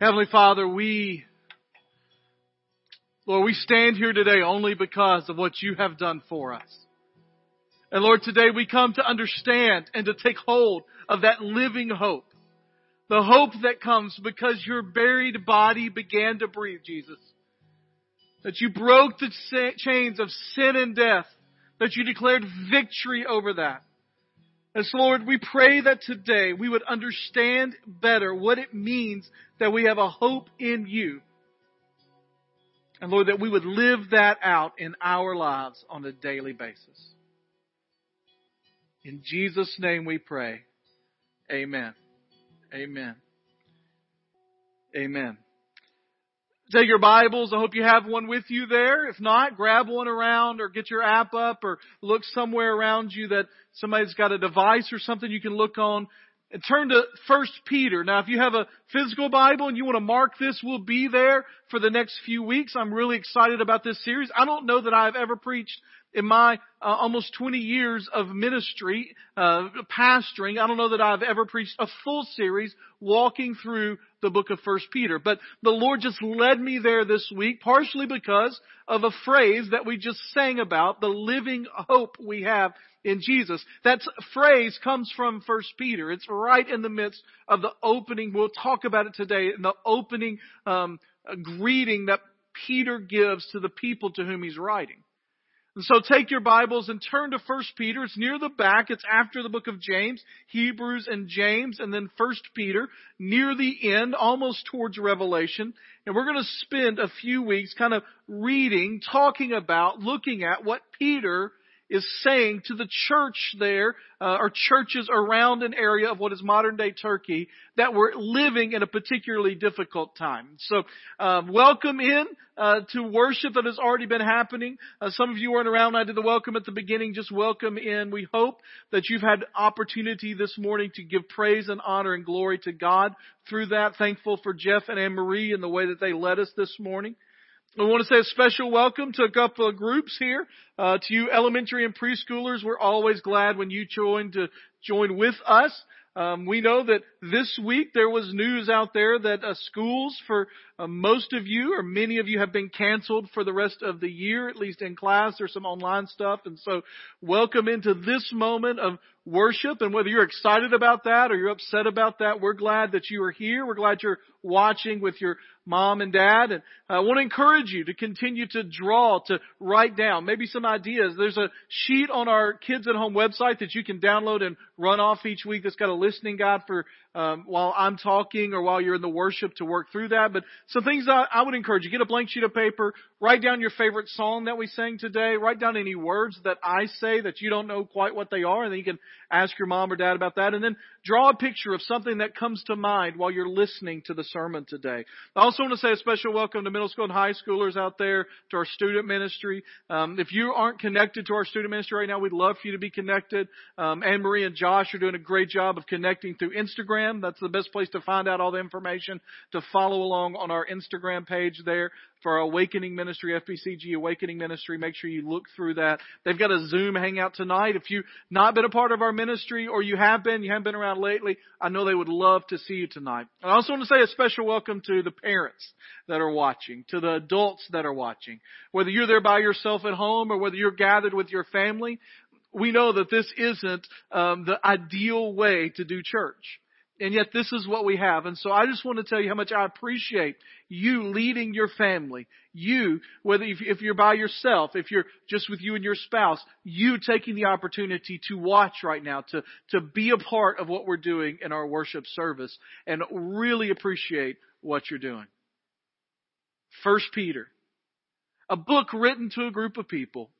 Heavenly Father, Lord, we stand here today only because of what you have done for us. And Lord, today we come to understand and to take hold of that living hope. The hope that comes because your buried body began to breathe, Jesus. That you broke the chains of sin and death. That you declared victory over that. And so, Lord, we pray that today we would understand better what it means that we have a hope in you. And, Lord, that we would live that out in our lives on a daily basis. In Jesus' name we pray. Amen. Amen. Amen. Take your Bibles. I hope you have one with you there. If not, grab one around or get your app up or look somewhere around you that somebody's got a device or something you can look on. And turn to 1 Peter. Now, if you have a physical Bible and you want to mark this, we'll be there for the next few weeks. I'm really excited about this series. I don't know that I've ever preached in my almost 20 years of ministry, pastoring. I don't know that I've ever preached a full series walking through the book of 1 Peter. But the Lord just led me there this week, partially because of a phrase that we just sang about, the living hope we have in Jesus. That phrase comes from 1 Peter. It's right in the midst of the opening. We'll talk about it today in the opening greeting that Peter gives to the people to whom he's writing. And so take your Bibles and turn to 1 Peter. It's near the back. It's after the book of James, Hebrews and James, and then 1 Peter near the end, almost towards Revelation. And we're going to spend a few weeks kind of reading, talking about, looking at what Peter is saying to the church there, or churches around an area of what is modern day Turkey that were living in a particularly difficult time. So, welcome in, to worship that has already been happening. Some of you weren't around. I did the welcome at the beginning. Just welcome in. We hope that you've had opportunity this morning to give praise and honor and glory to God through that. Thankful for Jeff and Anne-Marie and the way that they led us this morning. We want to say a special welcome to a couple of groups here. To you elementary and preschoolers, we're always glad when you join to join with us. We know that this week there was news out there that schools for most of you or many of you have been canceled for the rest of the year, at least in class. There's some online stuff. And so welcome into this moment of worship. And whether you're excited about that or you're upset about that, we're glad that you are here. We're glad you're watching with your mom and dad. And I want to encourage you to continue to draw, to write down maybe some ideas. There's a sheet on our Kids at Home website that you can download and run off each week that's got a listening guide for while I'm talking or while you're in the worship to work through that. But some things I would encourage you, get a blank sheet of paper, write down your favorite song that we sang today, write down any words that I say that you don't know quite what they are, and then you can ask your mom or dad about that, and then draw a picture of something that comes to mind while you're listening to the sermon today. I also want to say a special welcome to middle school and high schoolers out there, to our student ministry. If you aren't connected to our student ministry right now, we'd love for you to be connected. Anne-Marie and Josh are doing a great job of connecting through Instagram. That's the best place to find out all the information, to follow along on our Instagram page there. For our Awakening Ministry, FBCG Awakening Ministry, make sure you look through that. They've got a Zoom hangout tonight. If you've not been a part of our ministry, or you haven't been around lately, I know they would love to see you tonight. I also want to say a special welcome to the parents that are watching, to the adults that are watching. Whether you're there by yourself at home or whether you're gathered with your family, we know that this isn't the ideal way to do church. And yet this is what we have. And so I just want to tell you how much I appreciate you leading your family. You, whether if you're by yourself, if you're just with you and your spouse, you taking the opportunity to watch right now, to be a part of what we're doing in our worship service, and really appreciate what you're doing. 1 Peter, a book written to a group of people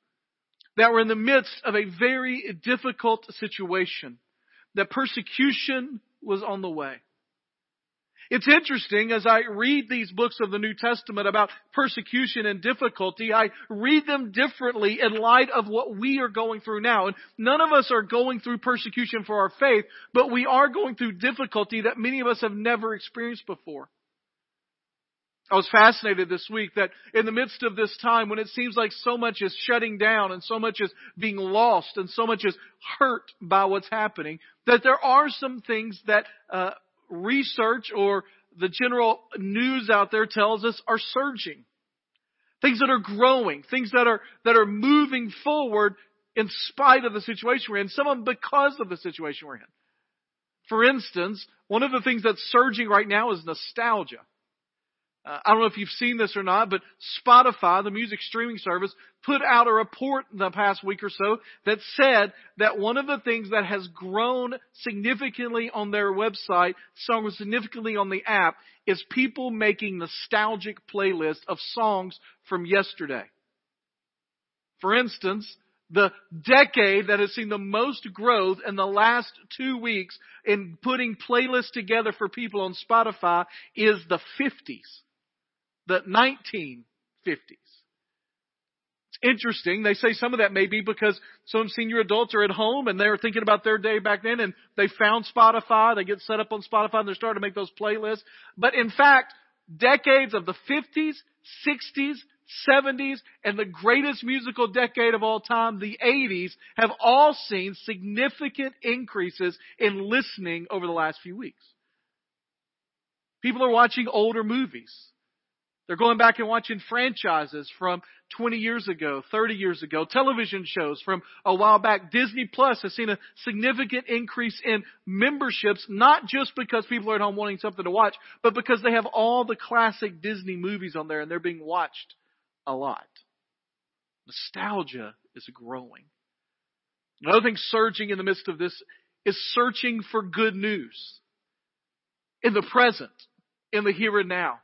that were in the midst of a very difficult situation, that persecution was on the way. It's interesting, as I read these books of the New Testament about persecution and difficulty, I read them differently in light of what we are going through now. And none of us are going through persecution for our faith, but we are going through difficulty that many of us have never experienced before. I was fascinated this week that in the midst of this time when it seems like so much is shutting down and so much is being lost and so much is hurt by what's happening, that there are some things that research or the general news out there tells us are surging. Things that are growing, things that are moving forward in spite of the situation we're in, some of them because of the situation we're in. For instance, one of the things that's surging right now is nostalgia. I don't know if you've seen this or not, but Spotify, the music streaming service, put out a report in the past week or so that said that one of the things that has grown significantly on their website, so significantly on the app, is people making nostalgic playlists of songs from yesterday. For instance, the decade that has seen the most growth in the last 2 weeks in putting playlists together for people on Spotify is the 50s, the 1950s. It's interesting. They say some of that may be because some senior adults are at home and they're thinking about their day back then and they found Spotify, they get set up on Spotify and they're starting to make those playlists. But in fact, decades of the 50s, 60s, 70s, and the greatest musical decade of all time, the 80s, have all seen significant increases in listening over the last few weeks. People are watching older movies. They're going back and watching franchises from 20 years ago, 30 years ago, television shows from a while back. Disney Plus has seen a significant increase in memberships, not just because people are at home wanting something to watch, but because they have all the classic Disney movies on there and they're being watched a lot. Nostalgia is growing. Another thing surging in the midst of this is searching for good news in the present, in the here and now.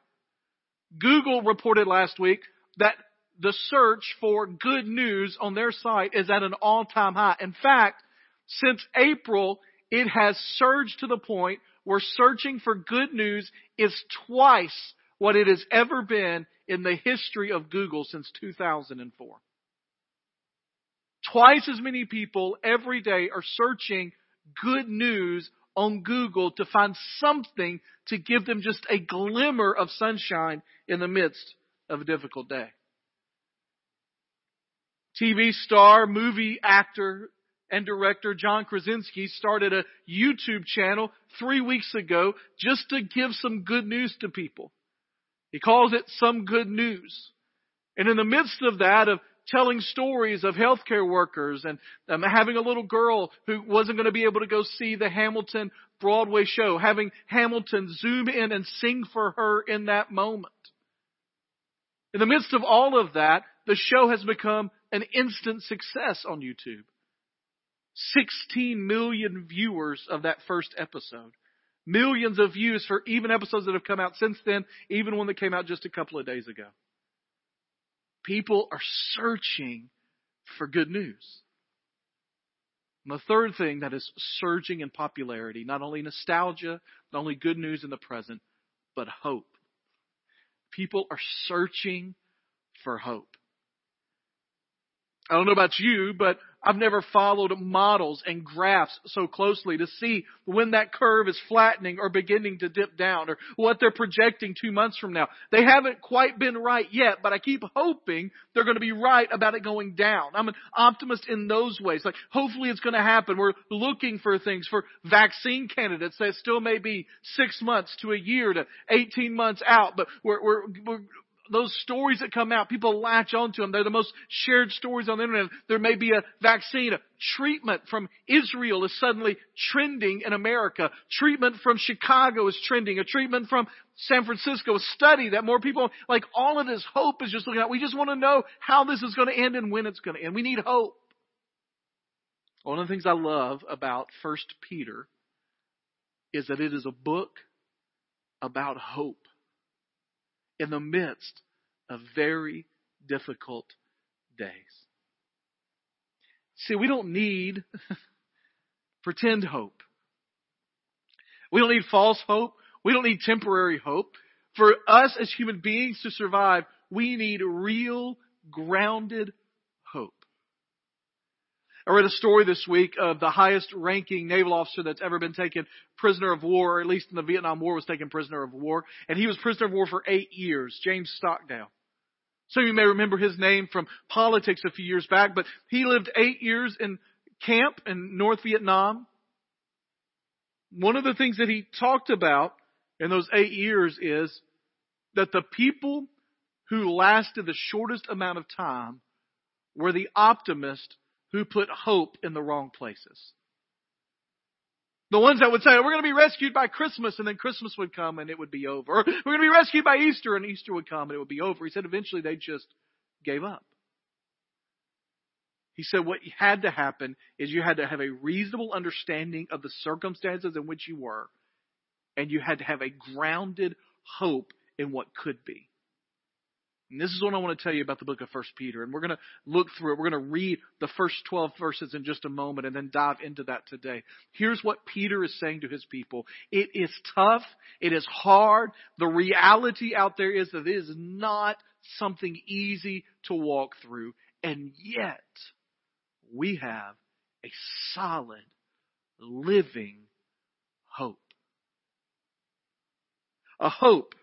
Google reported last week that the search for good news on their site is at an all-time high. In fact, since April, it has surged to the point where searching for good news is twice what it has ever been in the history of Google since 2004. Twice as many people every day are searching good news on Google to find something to give them just a glimmer of sunshine in the midst of a difficult day. TV star, movie actor, and director John Krasinski started a YouTube channel 3 weeks ago just to give some good news to people. He calls it Some Good News. And in the midst of that, of telling stories of healthcare workers and having a little girl who wasn't going to be able to go see the Hamilton Broadway show, having Hamilton zoom in and sing for her in that moment. In the midst of all of that, the show has become an instant success on YouTube. 16 million viewers of that first episode. Millions of views for even episodes that have come out since then, even one that came out just a couple of days ago. People are searching for good news. And the third thing that is surging in popularity, not only nostalgia, not only good news in the present, but hope. People are searching for hope. I don't know about you, but I've never followed models and graphs so closely to see when that curve is flattening or beginning to dip down or what they're projecting 2 months from now. They haven't quite been right yet, but I keep hoping they're going to be right about it going down. I'm an optimist in those ways. Like, hopefully it's going to happen. We're looking for things, for vaccine candidates that still may be 6 months to a year to 18 months out, but we're those stories that come out, people latch onto them. They're the most shared stories on the internet. There may be a vaccine, a treatment from Israel is suddenly trending in America. Treatment from Chicago is trending. A treatment from San Francisco, a study that more people, like all of this hope is just looking out. We just want to know how this is going to end and when it's going to end. We need hope. One of the things I love about 1 Peter is that it is a book about hope. In the midst of very difficult days. See, we don't need pretend hope. We don't need false hope. We don't need temporary hope. For us as human beings to survive, we need real, grounded hope. I read a story this week of the highest ranking naval officer that's ever been taken prisoner of war, or at least in the Vietnam War was taken prisoner of war. And he was prisoner of war for 8 years, James Stockdale. Some of you may remember his name from politics a few years back, but he lived 8 years in camp in North Vietnam. One of the things that he talked about in those 8 years is that the people who lasted the shortest amount of time were the optimists who put hope in the wrong places. The ones that would say, we're going to be rescued by Christmas, and then Christmas would come and it would be over. Or, we're going to be rescued by Easter, and Easter would come and it would be over. He said eventually they just gave up. He said what had to happen is you had to have a reasonable understanding of the circumstances in which you were, and you had to have a grounded hope in what could be. And this is what I want to tell you about the book of 1 Peter. And we're going to look through it. We're going to read the first 12 verses in just a moment and then dive into that today. Here's what Peter is saying to his people. It is tough. It is hard. The reality out there is that it is not something easy to walk through. And yet, we have a solid, living hope. A hope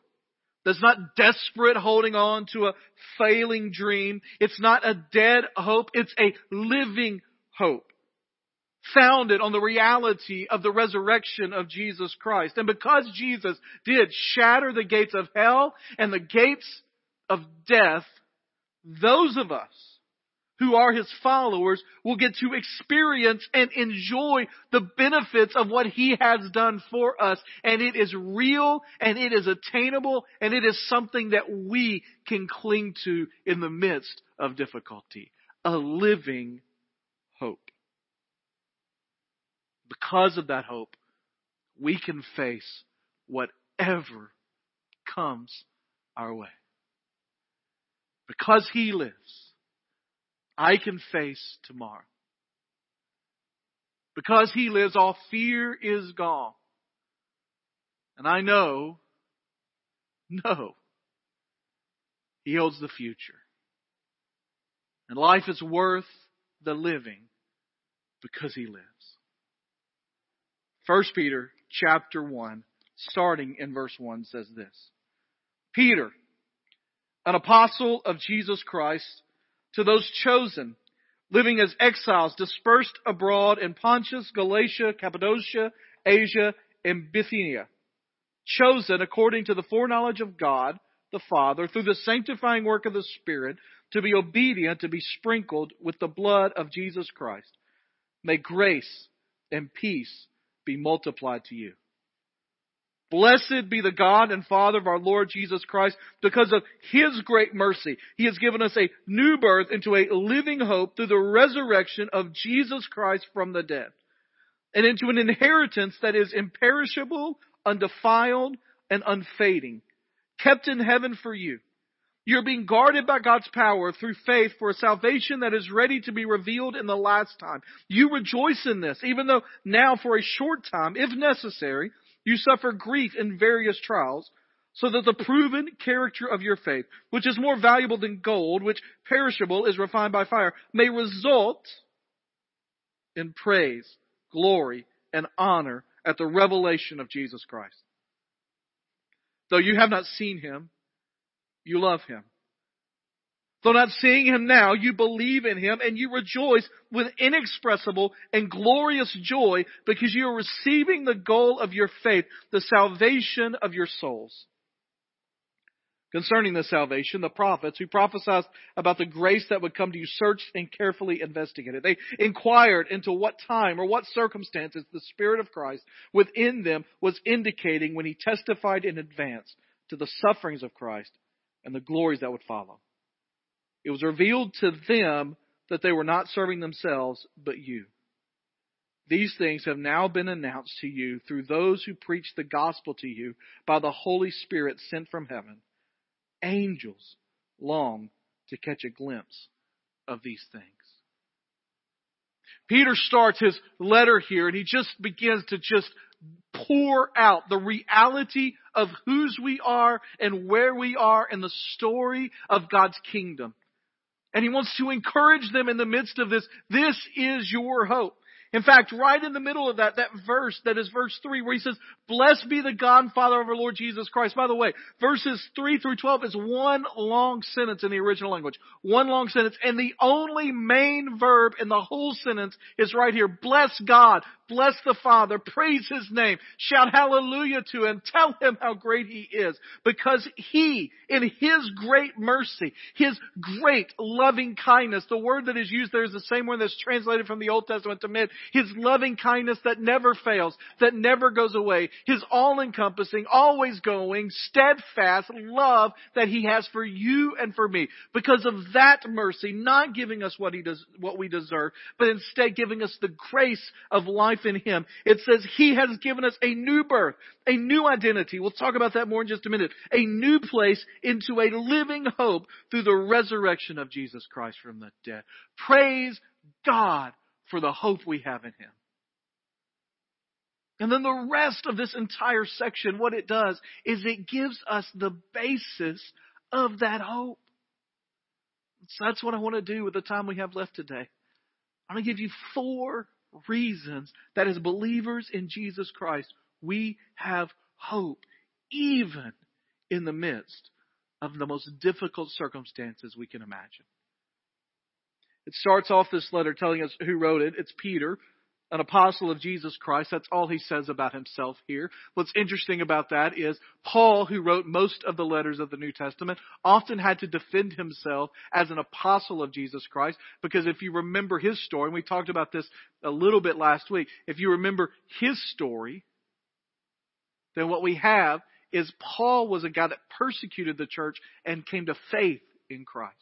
that's not desperate holding on to a failing dream. It's not a dead hope. It's a living hope founded on the reality of the resurrection of Jesus Christ. And because Jesus did shatter the gates of hell and the gates of death, those of us who are his followers will get to experience and enjoy the benefits of what he has done for us. And it is real, and it is attainable, and it is something that we can cling to in the midst of difficulty. A living hope. Because of that hope, we can face whatever comes our way. Because he lives, I can face tomorrow. Because he lives, all fear is gone. And I know, he holds the future. And life is worth the living because he lives. 1 Peter chapter 1, starting in verse 1, says this. Peter, an apostle of Jesus Christ, to those chosen, living as exiles, dispersed abroad in Pontus, Galatia, Cappadocia, Asia, and Bithynia, chosen according to the foreknowledge of God the Father, through the sanctifying work of the Spirit, to be obedient, to be sprinkled with the blood of Jesus Christ. May grace and peace be multiplied to you. Blessed be the God and Father of our Lord Jesus Christ. Because of his great mercy, he has given us a new birth into a living hope through the resurrection of Jesus Christ from the dead, and into an inheritance that is imperishable, undefiled, and unfading, kept in heaven for you. You're being guarded by God's power through faith for a salvation that is ready to be revealed in the last time. You rejoice in this, even though now for a short time, if necessary, you suffer grief in various trials, so that the proven character of your faith, which is more valuable than gold, which perishable is refined by fire, may result in praise, glory, and honor at the revelation of Jesus Christ. Though you have not seen him, you love him. Though not seeing him now, you believe in him and you rejoice with inexpressible and glorious joy because you are receiving the goal of your faith, the salvation of your souls. Concerning the salvation, the prophets who prophesied about the grace that would come to you searched and carefully investigated. They inquired into what time or what circumstances the Spirit of Christ within them was indicating when he testified in advance to the sufferings of Christ and the glories that would follow. It was revealed to them that they were not serving themselves, but you. These things have now been announced to you through those who preach the gospel to you by the Holy Spirit sent from heaven. Angels long to catch a glimpse of these things. Peter starts his letter here, and he just begins to pour out the reality of whose we are and where we are in the story of God's kingdom. And he wants to encourage them in the midst of this. This is your hope. In fact, right in the middle of that verse, that is verse 3, where he says, blessed be the God and Father of our Lord Jesus Christ. By the way, verses 3 through 12 is one long sentence in the original language. One long sentence. And the only main verb in the whole sentence is right here. Bless God. Bless the Father. Praise His name. Shout hallelujah to Him. Tell Him how great He is. Because He, in His great mercy, His great loving kindness, the word that is used there is the same one that's translated from the Old Testament to men. His loving kindness that never fails, that never goes away. His all-encompassing, always going, steadfast love that He has for you and for me. Because of that mercy, not giving us what we deserve, but instead giving us the grace of life in Him. It says He has given us a new birth, a new identity. We'll talk about that more in just a minute. A new place into a living hope through the resurrection of Jesus Christ from the dead. Praise God for the hope we have in Him. And then the rest of this entire section, what it does is it gives us the basis of that hope. So that's what I want to do with the time we have left today. I'm going to give you 4 reasons that as believers in Jesus Christ, we have hope even in the midst of the most difficult circumstances we can imagine. It starts off this letter telling us who wrote it. It's Peter, an apostle of Jesus Christ. That's all he says about himself here. What's interesting about that is Paul, who wrote most of the letters of the New Testament, often had to defend himself as an apostle of Jesus Christ, because if you remember his story, and we talked about this a little bit last week, if you remember his story, then what we have is Paul was a guy that persecuted the church and came to faith in Christ.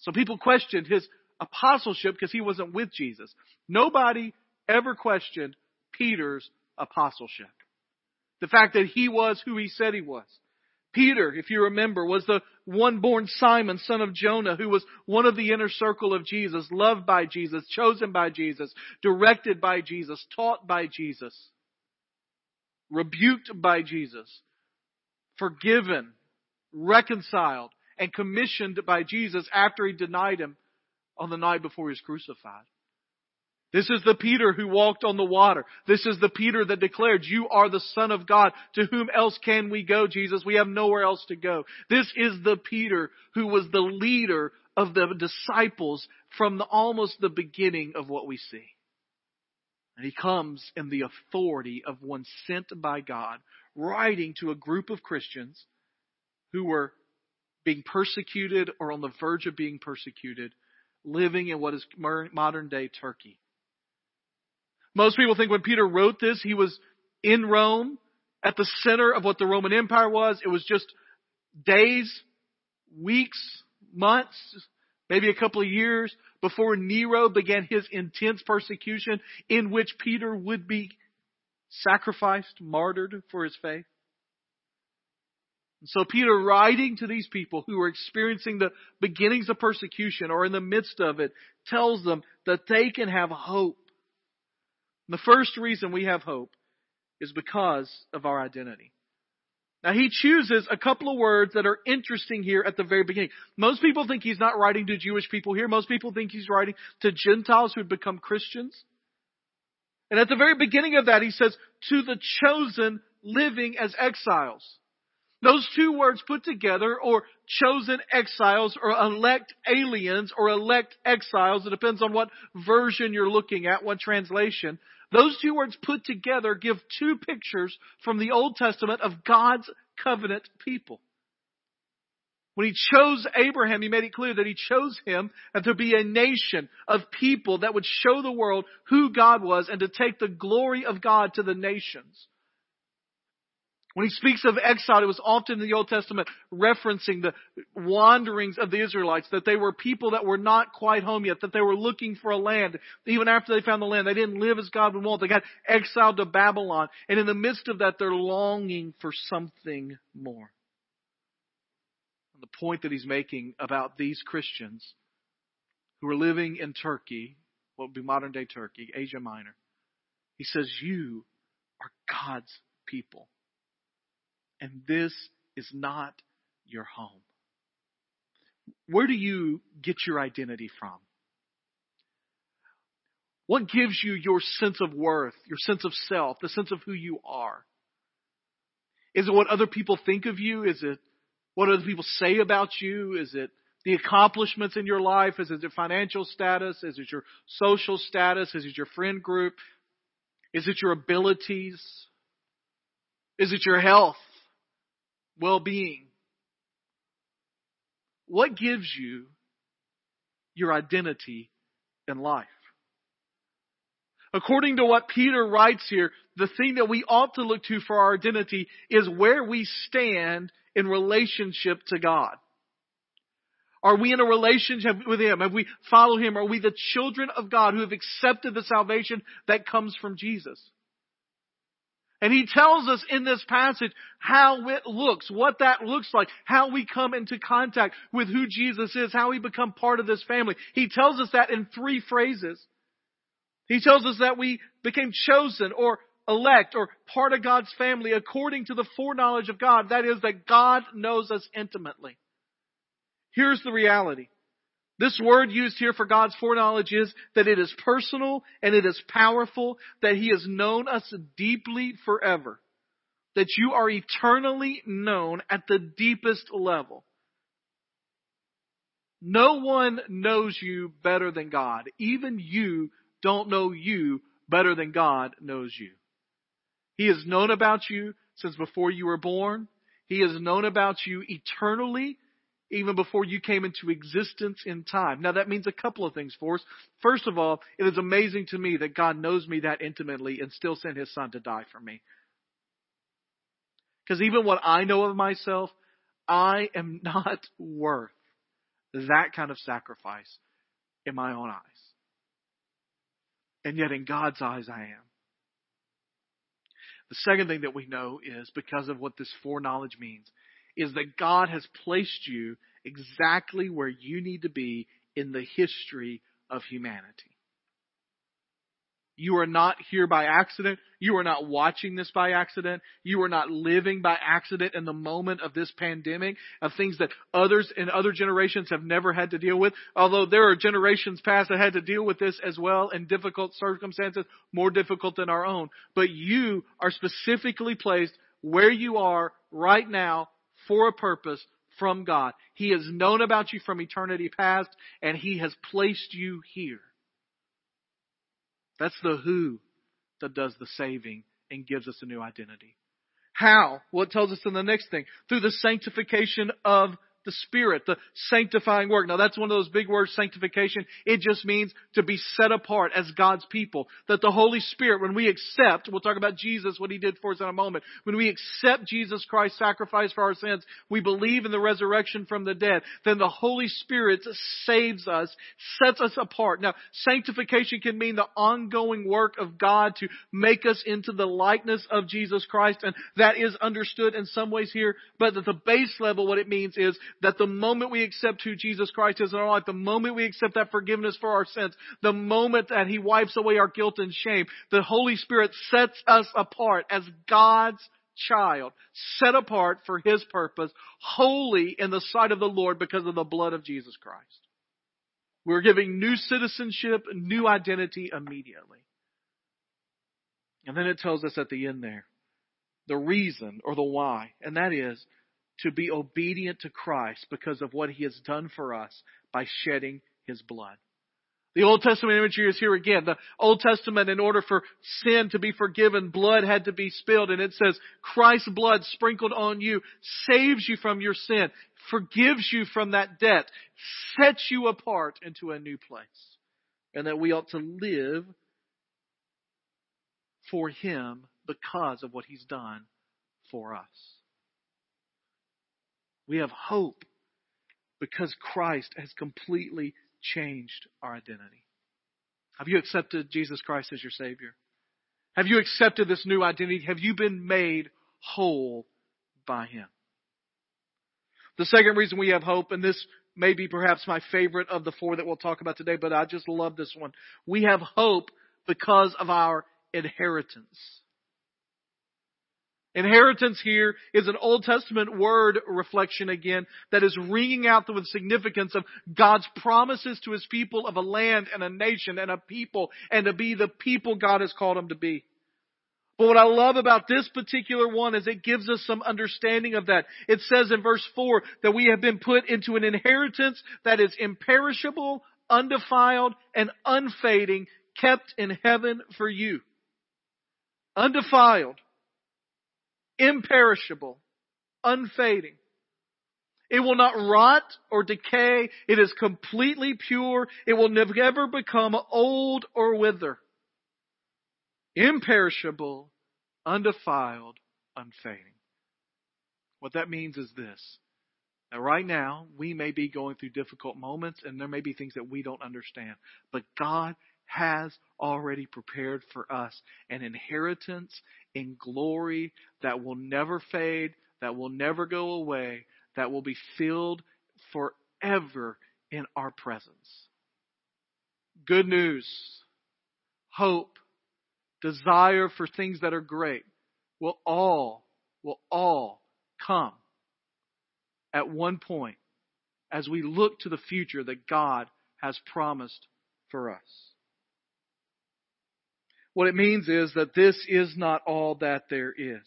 So people questioned his apostleship because he wasn't with Jesus. Nobody ever questioned Peter's apostleship. The fact that he was who he said he was. Peter, if you remember, was the one born Simon, son of Jonah, who was one of the inner circle of Jesus, loved by Jesus, chosen by Jesus, directed by Jesus, taught by Jesus, rebuked by Jesus, forgiven, reconciled, and commissioned by Jesus after he denied Him on the night before He was crucified. This is the Peter who walked on the water. This is the Peter that declared, "You are the Son of God. To whom else can we go, Jesus? We have nowhere else to go." This is the Peter who was the leader of the disciples from almost the beginning of what we see. And he comes in the authority of one sent by God, writing to a group of Christians who were being persecuted or on the verge of being persecuted, living in what is modern day Turkey. Most people think when Peter wrote this, he was in Rome, at the center of what the Roman Empire was. It was just days, weeks, months, maybe a couple of years before Nero began his intense persecution, in which Peter would be sacrificed, martyred for his faith. So Peter, writing to these people who are experiencing the beginnings of persecution or in the midst of it, tells them that they can have hope. And the first reason we have hope is because of our identity. Now he chooses a couple of words that are interesting here at the very beginning. Most people think he's not writing to Jewish people here. Most people think he's writing to Gentiles who had become Christians. And at the very beginning of that, he says, "To the chosen living as exiles." Those two words put together, or chosen exiles, or elect aliens, or elect exiles, it depends on what version you're looking at, what translation. Those two words put together give two pictures from the Old Testament of God's covenant people. When He chose Abraham, He made it clear that He chose him and to be a nation of people that would show the world who God was and to take the glory of God to the nations. When he speaks of exile, it was often in the Old Testament referencing the wanderings of the Israelites, that they were people that were not quite home yet, that they were looking for a land. Even after they found the land, they didn't live as God would want. They got exiled to Babylon. And in the midst of that, they're longing for something more. And the point that he's making about these Christians who are living in Turkey, what would be modern day Turkey, Asia Minor, he says, "You are God's people. And this is not your home." Where do you get your identity from? What gives you your sense of worth, your sense of self, the sense of who you are? Is it what other people think of you? Is it what other people say about you? Is it the accomplishments in your life? Is it your financial status? Is it your social status? Is it your friend group? Is it your abilities? Is it your health, well-being? What gives you your identity in life? According to what Peter writes here, the thing that we ought to look to for our identity is where we stand in relationship to God. Are we in a relationship with Him? Have we followed Him? Are we the children of God who have accepted the salvation that comes from Jesus? And He tells us in this passage how it looks, what that looks like, how we come into contact with who Jesus is, how we become part of this family. He tells us that in three phrases. He tells us that we became chosen or elect or part of God's family according to the foreknowledge of God. That is, that God knows us intimately. Here's the reality. This word used here for God's foreknowledge is that it is personal and it is powerful, that He has known us deeply forever, that you are eternally known at the deepest level. No one knows you better than God. Even you don't know you better than God knows you. He has known about you since before you were born. He has known about you eternally, even before you came into existence in time. Now that means a couple of things for us. First of all, it is amazing to me that God knows me that intimately and still sent His Son to die for me. Because even what I know of myself, I am not worth that kind of sacrifice in my own eyes. And yet in God's eyes, I am. The second thing that we know is, because of what this foreknowledge means, is that God has placed you exactly where you need to be in the history of humanity. You are not here by accident. You are not watching this by accident. You are not living by accident in the moment of this pandemic, of things that others in other generations have never had to deal with. Although there are generations past that had to deal with this as well in difficult circumstances, more difficult than our own. But you are specifically placed where you are right now for a purpose from God. He has known about you from eternity past, and He has placed you here. That's the who that does the saving and gives us a new identity. How? Well, it tells us in the next thing. Through the sanctification of the Spirit, the sanctifying work. Now that's one of those big words, sanctification. It just means to be set apart as God's people. That the Holy Spirit, when we accept, we'll talk about Jesus, what He did for us in a moment. When we accept Jesus Christ's sacrifice for our sins, we believe in the resurrection from the dead. Then the Holy Spirit saves us, sets us apart. Now, sanctification can mean the ongoing work of God to make us into the likeness of Jesus Christ. And that is understood in some ways here. But at the base level, what it means is that the moment we accept who Jesus Christ is in our life, the moment we accept that forgiveness for our sins, the moment that He wipes away our guilt and shame, the Holy Spirit sets us apart as God's child, set apart for His purpose, holy in the sight of the Lord because of the blood of Jesus Christ. We're giving new citizenship, new identity immediately. And then it tells us at the end there, the reason or the why, and that is to be obedient to Christ because of what He has done for us by shedding His blood. The Old Testament imagery is here again. The Old Testament, in order for sin to be forgiven, blood had to be spilled. And it says, Christ's blood sprinkled on you saves you from your sin, forgives you from that debt, sets you apart into a new place. And that we ought to live for Him because of what He's done for us. We have hope because Christ has completely changed our identity. Have you accepted Jesus Christ as your Savior? Have you accepted this new identity? Have you been made whole by Him? The second reason we have hope, and this may be perhaps my favorite of the four that we'll talk about today, but I just love this one. We have hope because of our inheritance. Inheritance here is an Old Testament word reflection again that is ringing out with significance of God's promises to His people of a land and a nation and a people and to be the people God has called them to be. But what I love about this particular one is it gives us some understanding of that. It says in verse 4 that we have been put into an inheritance that is imperishable, undefiled, and unfading, kept in heaven for you. undefiled, imperishable, unfading. It will not rot or decay. It is completely pure. It will never become old or wither. Imperishable, undefiled, unfading. What that means is this. Now, right now, we may be going through difficult moments, and there may be things that we don't understand. But God has already prepared for us an inheritance in glory that will never fade, that will never go away, that will be filled forever in our presence. Good news, hope, desire for things that are great will all come at one point as we look to the future that God has promised for us. What it means is that this is not all that there is.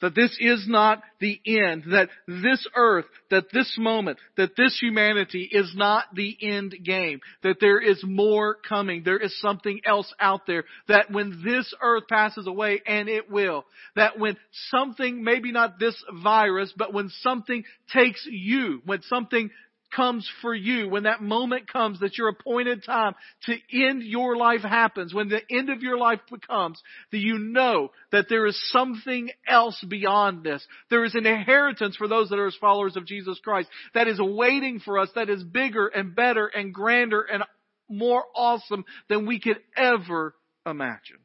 That this is not the end, that this earth, that this moment, that this humanity is not the end game, that there is more coming, there is something else out there, that when this earth passes away, and it will, that when something, maybe not this virus, but when something takes you, when something comes for you, when that moment comes that your appointed time to end your life happens, when the end of your life comes, that you know that there is something else beyond this. There is an inheritance for those that are as followers of Jesus Christ that is waiting for us, that is bigger and better and grander and more awesome than we could ever imagine.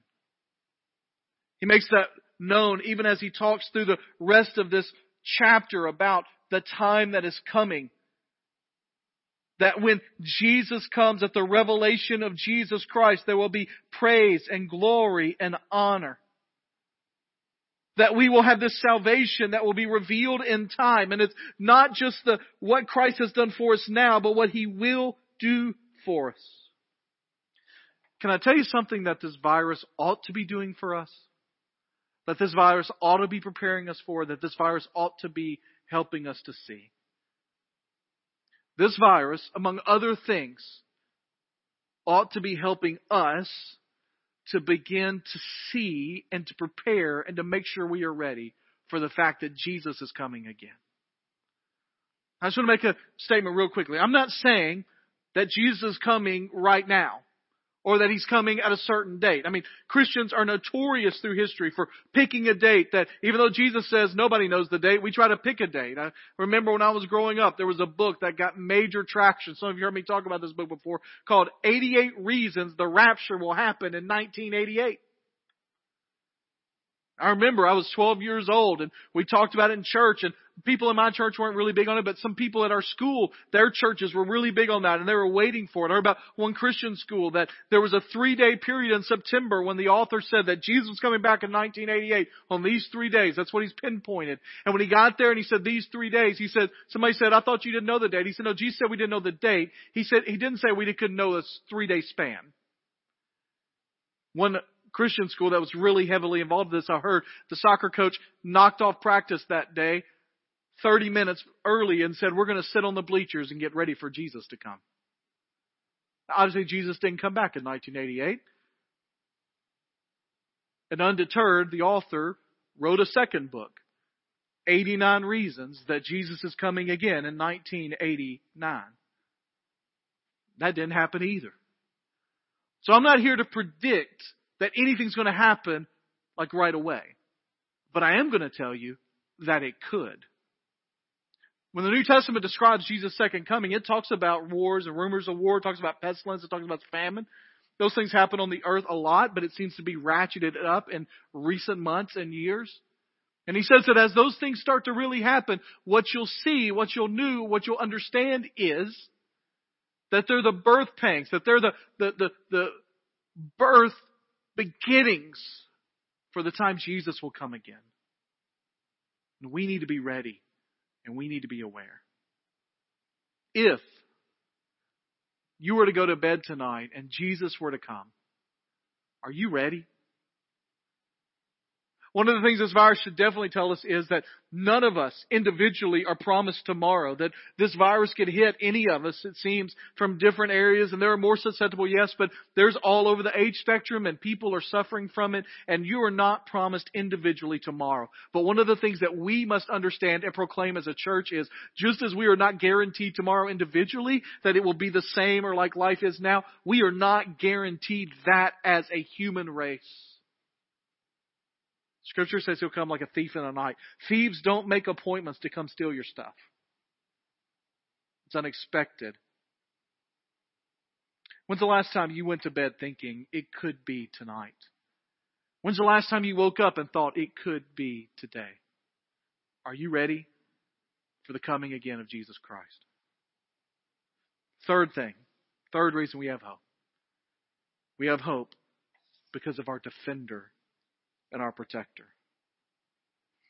He makes that known even as he talks through the rest of this chapter about the time that is coming. That when Jesus comes at the revelation of Jesus Christ, there will be praise and glory and honor. That we will have this salvation that will be revealed in time. And it's not just what Christ has done for us now, but what He will do for us. Can I tell you something that this virus ought to be doing for us? That this virus ought to be preparing us for, that this virus ought to be helping us to see. This virus, among other things, ought to be helping us to begin to see and to prepare and to make sure we are ready for the fact that Jesus is coming again. I just want to make a statement real quickly. I'm not saying that Jesus is coming right now or that He's coming at a certain date. I mean, Christians are notorious through history for picking a date that, even though Jesus says nobody knows the date, we try to pick a date. I remember when I was growing up, there was a book that got major traction. Some of you heard me talk about this book before, called 88 Reasons the Rapture Will Happen in 1988. I remember I was 12 years old and we talked about it in church, and people in my church weren't really big on it, but some people at our school, their churches were really big on that, and they were waiting for it. I heard about one Christian school that there was a 3-day period in September when the author said that Jesus was coming back in 1988 on these 3 days. That's what he's pinpointed. And when he got there and he said these 3 days, he said, somebody said, I thought you didn't know the date. He said, no, Jesus said we didn't know the date. He said, He didn't say we couldn't know this 3-day span. One Christian school that was really heavily involved in this, I heard the soccer coach knocked off practice that day 30 minutes early and said, we're going to sit on the bleachers and get ready for Jesus to come. Obviously, Jesus didn't come back in 1988. And undeterred, the author wrote a second book, 89 Reasons that Jesus is Coming Again in 1989. That didn't happen either. So I'm not here to predict that anything's going to happen like right away. But I am going to tell you that it could. When the New Testament describes Jesus' second coming, it talks about wars and rumors of war. It talks about pestilence. It talks about famine. Those things happen on the earth a lot, but it seems to be ratcheted up in recent months and years. And he says that as those things start to really happen, what you'll see, what you'll know, what you'll understand is that they're the birth pangs, that they're the birth beginnings for the time Jesus will come again. And we need to be ready. And we need to be aware. If you were to go to bed tonight and Jesus were to come, are you ready? One of the things this virus should definitely tell us is that none of us individually are promised tomorrow, that this virus could hit any of us, it seems, from different areas. And there are more susceptible, yes, but there's all over the age spectrum, and people are suffering from it, and you are not promised individually tomorrow. But one of the things that we must understand and proclaim as a church is, just as we are not guaranteed tomorrow individually, that it will be the same or like life is now, we are not guaranteed that as a human race. Scripture says he'll come like a thief in the night. Thieves don't make appointments to come steal your stuff. It's unexpected. When's the last time you went to bed thinking it could be tonight? When's the last time you woke up and thought it could be today? Are you ready for the coming again of Jesus Christ? Third reason we have hope. We have hope because of our defender and our protector.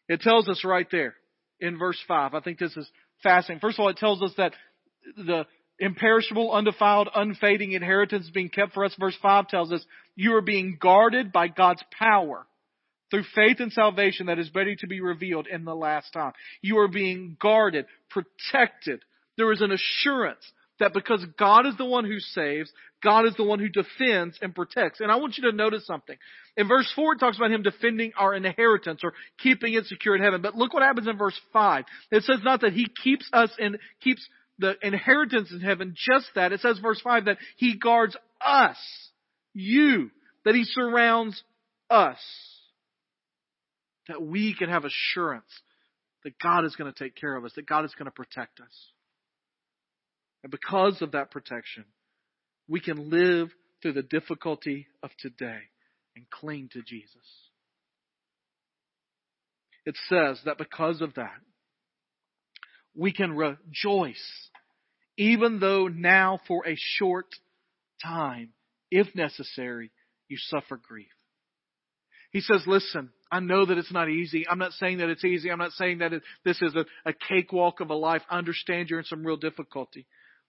It tells us right there in verse 5. I think this is fascinating. First of all, it tells us that the imperishable, undefiled, unfading inheritance being kept for us. Verse 5 tells us you are being guarded by God's power through faith and salvation that is ready to be revealed in the last time. You are being guarded, protected. There is an assurance that because God is the one who saves, God is the one who defends and protects. And I want you to notice something. In verse 4, it talks about him defending our inheritance or keeping it secure in heaven. But look what happens in verse 5. It says not that he keeps us and keeps the inheritance in heaven, just that. It says verse 5 that he guards us, you, that he surrounds us, that we can have assurance that God is going to take care of us, that God is going to protect us. And because of that protection, we can live through the difficulty of today and cling to Jesus. It says that because of that, we can rejoice, even though now for a short time, if necessary, you suffer grief. He says, listen, I know that it's not easy. I'm not saying that it's easy. I'm not saying that this is a cakewalk of a life. I understand you're in some real difficulty.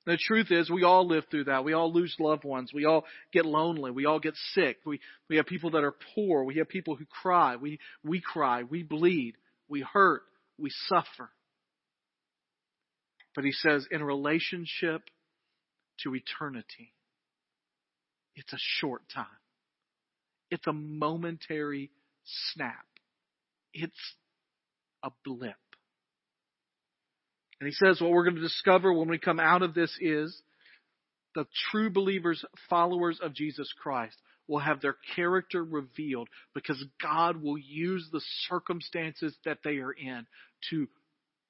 The truth is, we all live through that. We all lose loved ones. We all get lonely. We all get sick. We have people that are poor. We have people who cry. We cry. We bleed. We hurt. We suffer. But he says, in relationship to eternity, it's a short time. It's a momentary snap. It's a blip. And he says what we're going to discover when we come out of this is the true believers, followers of Jesus Christ, will have their character revealed because God will use the circumstances that they are in to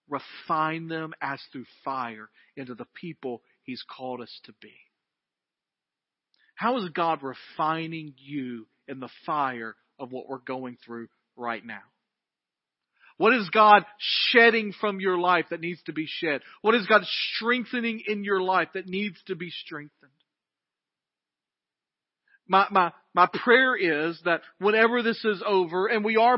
refine them as through fire into the people he's called us to be. How is God refining you in the fire of what we're going through right now? What is God shedding from your life that needs to be shed? What is God strengthening in your life that needs to be strengthened? My prayer is that whenever this is over, and we're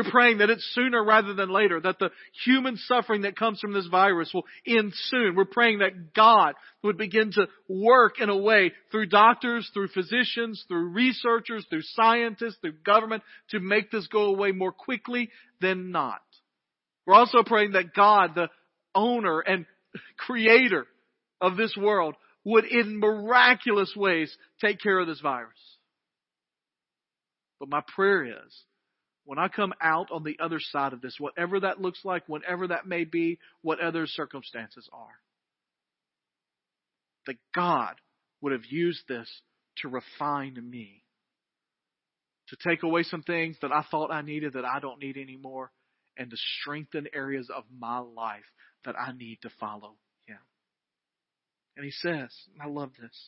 praying that it's sooner rather than later, that the human suffering that comes from this virus will end soon. We're praying that God would begin to work in a way through doctors, through physicians, through researchers, through scientists, through government, to make this go away more quickly than not. We're also praying that God, the owner and creator of this world, would in miraculous ways take care of this virus. But my prayer is, when I come out on the other side of this, whatever that looks like, whatever that may be, what other circumstances are, that God would have used this to refine me, to take away some things that I thought I needed that I don't need anymore, and to strengthen areas of my life that I need to follow Him. And he says, and I love this,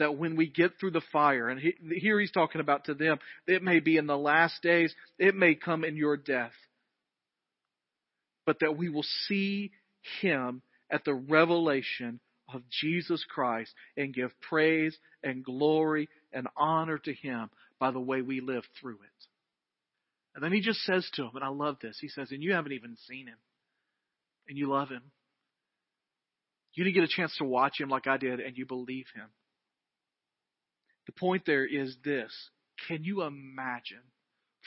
that when we get through the fire, and here he's talking about to them, it may be in the last days, it may come in your death, but that we will see him at the revelation of Jesus Christ and give praise and glory and honor to him by the way we live through it. And then he just says to him, and I love this, he says, and you haven't even seen him, and you love him. You didn't get a chance to watch him like I did, and you believe him. The point there is this. Can you imagine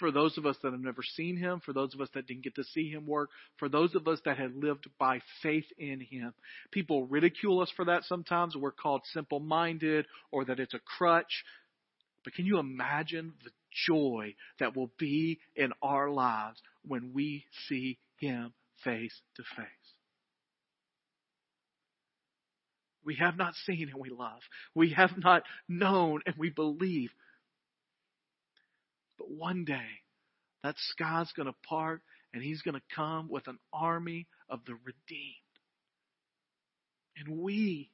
for those of us that have never seen him, for those of us that didn't get to see him work, for those of us that had lived by faith in him. People ridicule us for that sometimes. We're called simple-minded or that it's a crutch. But can you imagine the joy that will be in our lives when we see him face to face? We have not seen and we love. We have not known and we believe. But one day, that sky's going to part and he's going to come with an army of the redeemed. And we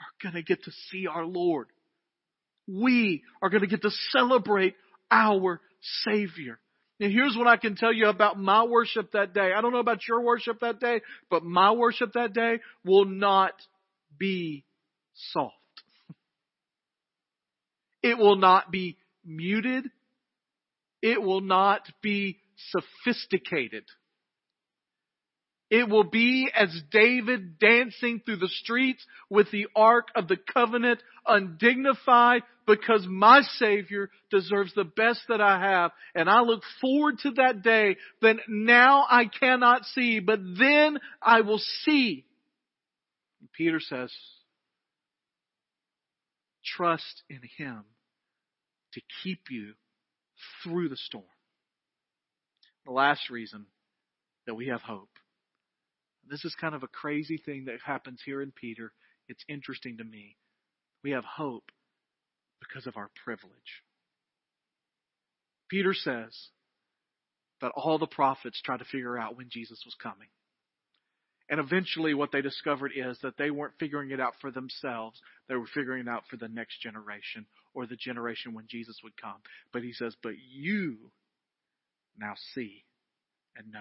are going to get to see our Lord. We are going to get to celebrate our Savior. And here's what I can tell you about my worship that day. I don't know about your worship that day, but my worship that day will not be soft. It will not be muted. It will not be sophisticated. It will be as David dancing through the streets with the Ark of the Covenant, undignified, because my Savior deserves the best that I have. And I look forward to that day that now I cannot see, but then I will see. And Peter says, trust in him to keep you through the storm. The last reason that we have hope. This is kind of a crazy thing that happens here in Peter. It's interesting to me. We have hope because of our privilege. Peter says that all the prophets tried to figure out when Jesus was coming. And eventually what they discovered is that they weren't figuring it out for themselves. They were figuring it out for the next generation or the generation when Jesus would come. But he says, but you now see and know.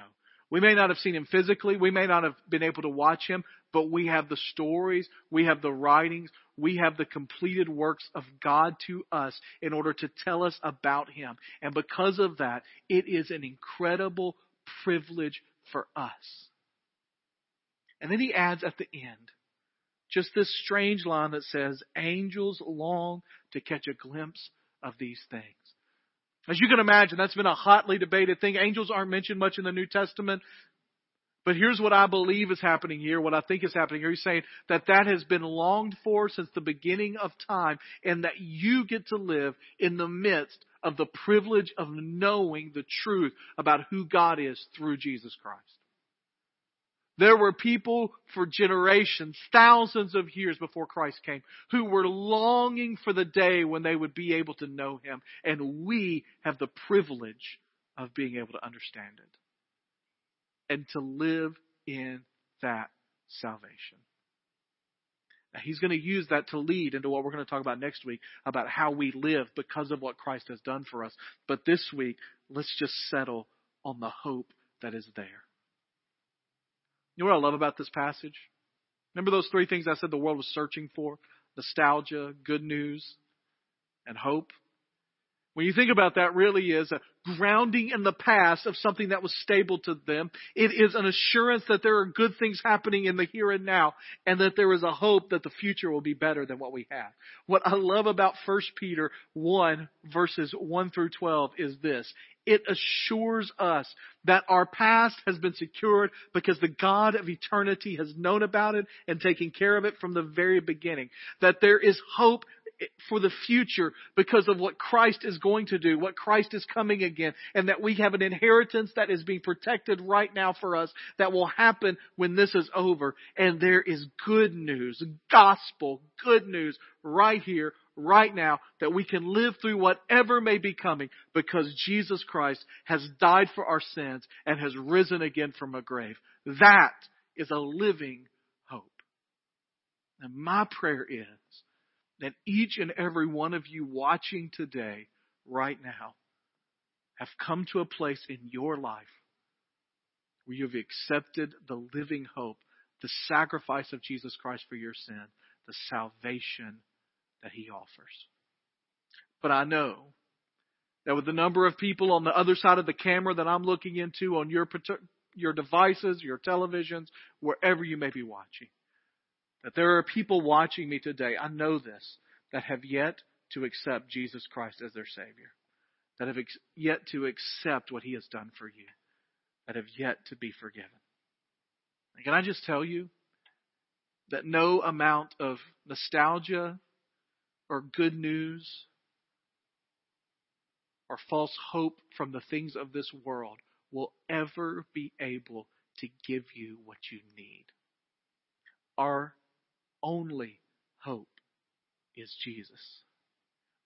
We may not have seen him physically. We may not have been able to watch him, but we have the stories. We have the writings. We have the completed works of God to us in order to tell us about him. And because of that, it is an incredible privilege for us. And then he adds at the end, just this strange line that says, angels long to catch a glimpse of these things. As you can imagine, that's been a hotly debated thing. Angels aren't mentioned much in the New Testament. But here's what I believe is happening here, what I think is happening here. He's saying that that has been longed for since the beginning of time and that you get to live in the midst of the privilege of knowing the truth about who God is through Jesus Christ. There were people for generations, thousands of years before Christ came, who were longing for the day when they would be able to know him. And we have the privilege of being able to understand it and to live in that salvation. Now, he's going to use that to lead into what we're going to talk about next week, about how we live because of what Christ has done for us. But this week, let's just settle on the hope that is there. You know what I love about this passage? Remember those three things I said the world was searching for? Nostalgia, good news, and hope. When you think about that, really is a grounding in the past of something that was stable to them. It is an assurance that there are good things happening in the here and now, and that there is a hope that the future will be better than what we have. What I love about 1 Peter 1, verses 1 through 12 is this. It assures us that our past has been secured because the God of eternity has known about it and taken care of it from the very beginning. That there is hope for the future because of what Christ is going to do, what Christ is coming again, and that we have an inheritance that is being protected right now for us that will happen when this is over. And there is good news, gospel, good news right here, right now, that we can live through whatever may be coming because Jesus Christ has died for our sins and has risen again from a grave. That is a living hope. And my prayer is that each and every one of you watching today, right now, have come to a place in your life where you've accepted the living hope, the sacrifice of Jesus Christ for your sin, the salvation that he offers. But I know that with the number of people on the other side of the camera that I'm looking into on your devices, your televisions, wherever you may be watching, that there are people watching me today, I know this, that have yet to accept Jesus Christ as their Savior. that have yet to accept what he has done for you, that have yet to be forgiven. And can I just tell you that no amount of nostalgia or good news or false hope from the things of this world will ever be able to give you what you need. Our only hope is Jesus,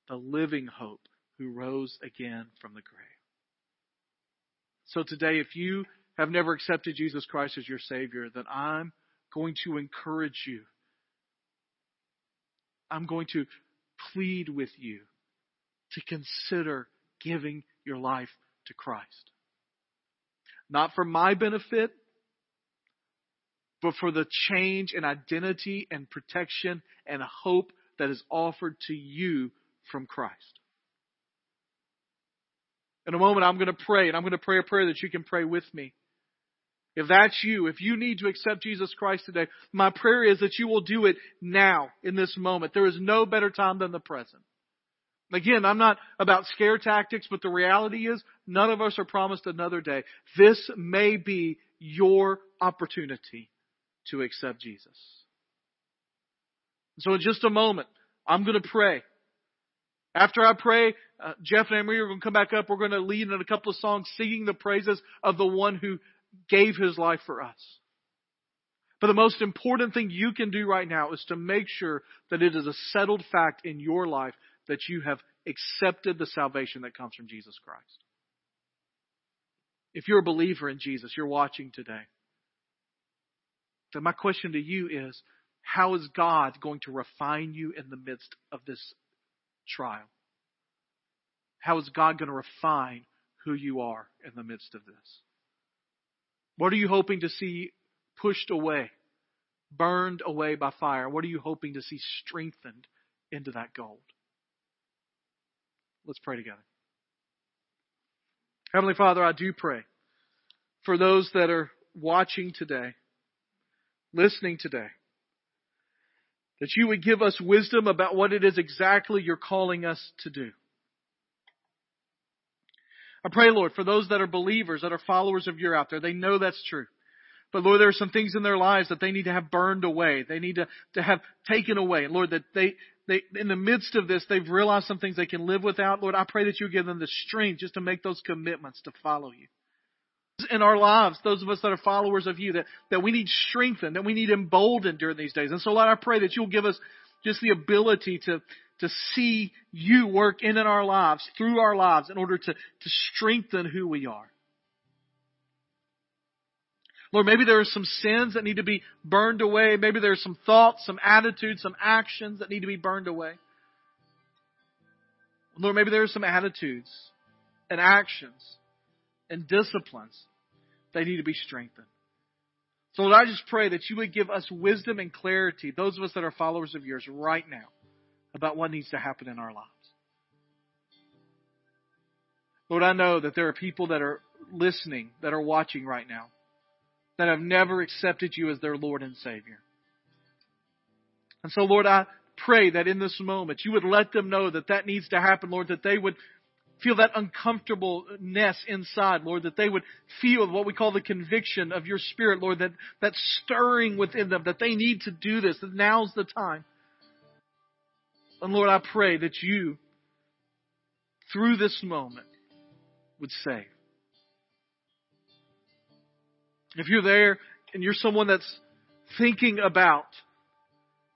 the living hope who rose again from the grave. So today, if you have never accepted Jesus Christ as your Savior, then I'm going to encourage you. I'm going to plead with you to consider giving your life to Christ. Not for my benefit, but for the change in identity and protection and hope that is offered to you from Christ. In a moment, I'm going to pray, and I'm going to pray a prayer that you can pray with me. If that's you, if you need to accept Jesus Christ today, my prayer is that you will do it now, in this moment. There is no better time than the present. Again, I'm not about scare tactics, but the reality is none of us are promised another day. This may be your opportunity to accept Jesus. So in just a moment, I'm going to pray. After I pray, Jeff and Amory are going to come back up. We're going to lead in a couple of songs singing the praises of the one who gave his life for us. But the most important thing you can do right now is to make sure that it is a settled fact in your life that you have accepted the salvation that comes from Jesus Christ. If you're a believer in Jesus, you're watching today, then my question to you is, how is God going to refine you in the midst of this trial? How is God going to refine who you are in the midst of this? What are you hoping to see pushed away, burned away by fire? What are you hoping to see strengthened into that gold? Let's pray together. Heavenly Father, I do pray for those that are watching today, listening today, that you would give us wisdom about what it is exactly you're calling us to do. I pray, Lord, for those that are believers, that are followers of you out there, they know that's true. But Lord, there are some things in their lives that they need to have burned away. They need to have taken away. Lord, that they in the midst of this, they've realized some things they can live without. Lord, I pray that you give them the strength just to make those commitments to follow you. In our lives, those of us that are followers of you, that we need strengthened, that we need emboldened during these days. And so, Lord, I pray that you'll give us just the ability to see you work in our lives, through our lives, in order to strengthen who we are. Lord, maybe there are some sins that need to be burned away. Maybe there are some thoughts, some attitudes, some actions that need to be burned away. Lord, maybe there are some attitudes and actions and disciplines that need to be strengthened. So Lord, I just pray that you would give us wisdom and clarity, those of us that are followers of yours right now, about what needs to happen in our lives. Lord, I know that there are people that are listening, that are watching right now, that have never accepted you as their Lord and Savior. And so, Lord, I pray that in this moment, you would let them know that that needs to happen, Lord, that they would feel that uncomfortableness inside, Lord, that they would feel what we call the conviction of your Spirit, Lord, that stirring within them, that they need to do this, that now's the time. And Lord, I pray that you, through this moment, would save. If you're there and you're someone that's thinking about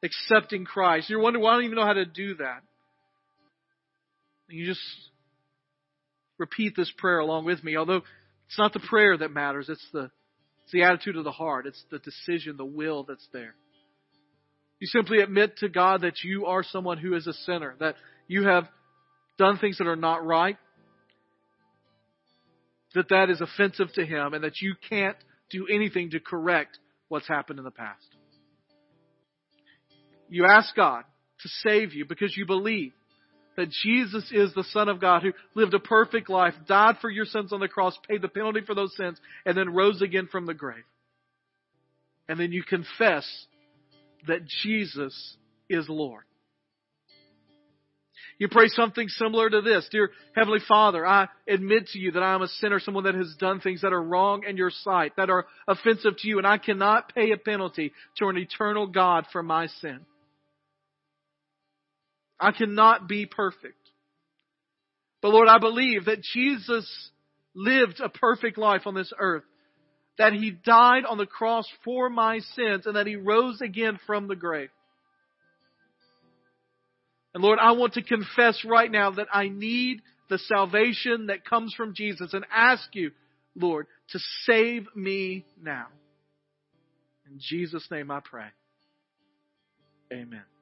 accepting Christ, you're wondering, well, I don't even know how to do that. And you just repeat this prayer along with me. Although it's not the prayer that matters, it's the attitude of the heart. It's the decision, the will that's there. You simply admit to God that you are someone who is a sinner, that you have done things that are not right, that is offensive to Him, and that you can't do anything to correct what's happened in the past. You ask God to save you because you believe that Jesus is the Son of God who lived a perfect life, died for your sins on the cross, paid the penalty for those sins, and then rose again from the grave. And then you confess that Jesus is Lord. You pray something similar to this. Dear Heavenly Father, I admit to you that I am a sinner, someone that has done things that are wrong in your sight, that are offensive to you, and I cannot pay a penalty to an eternal God for my sin. I cannot be perfect. But Lord, I believe that Jesus lived a perfect life on this earth, that He died on the cross for my sins, and that He rose again from the grave. And Lord, I want to confess right now that I need the salvation that comes from Jesus and ask you, Lord, to save me now. In Jesus' name I pray. Amen.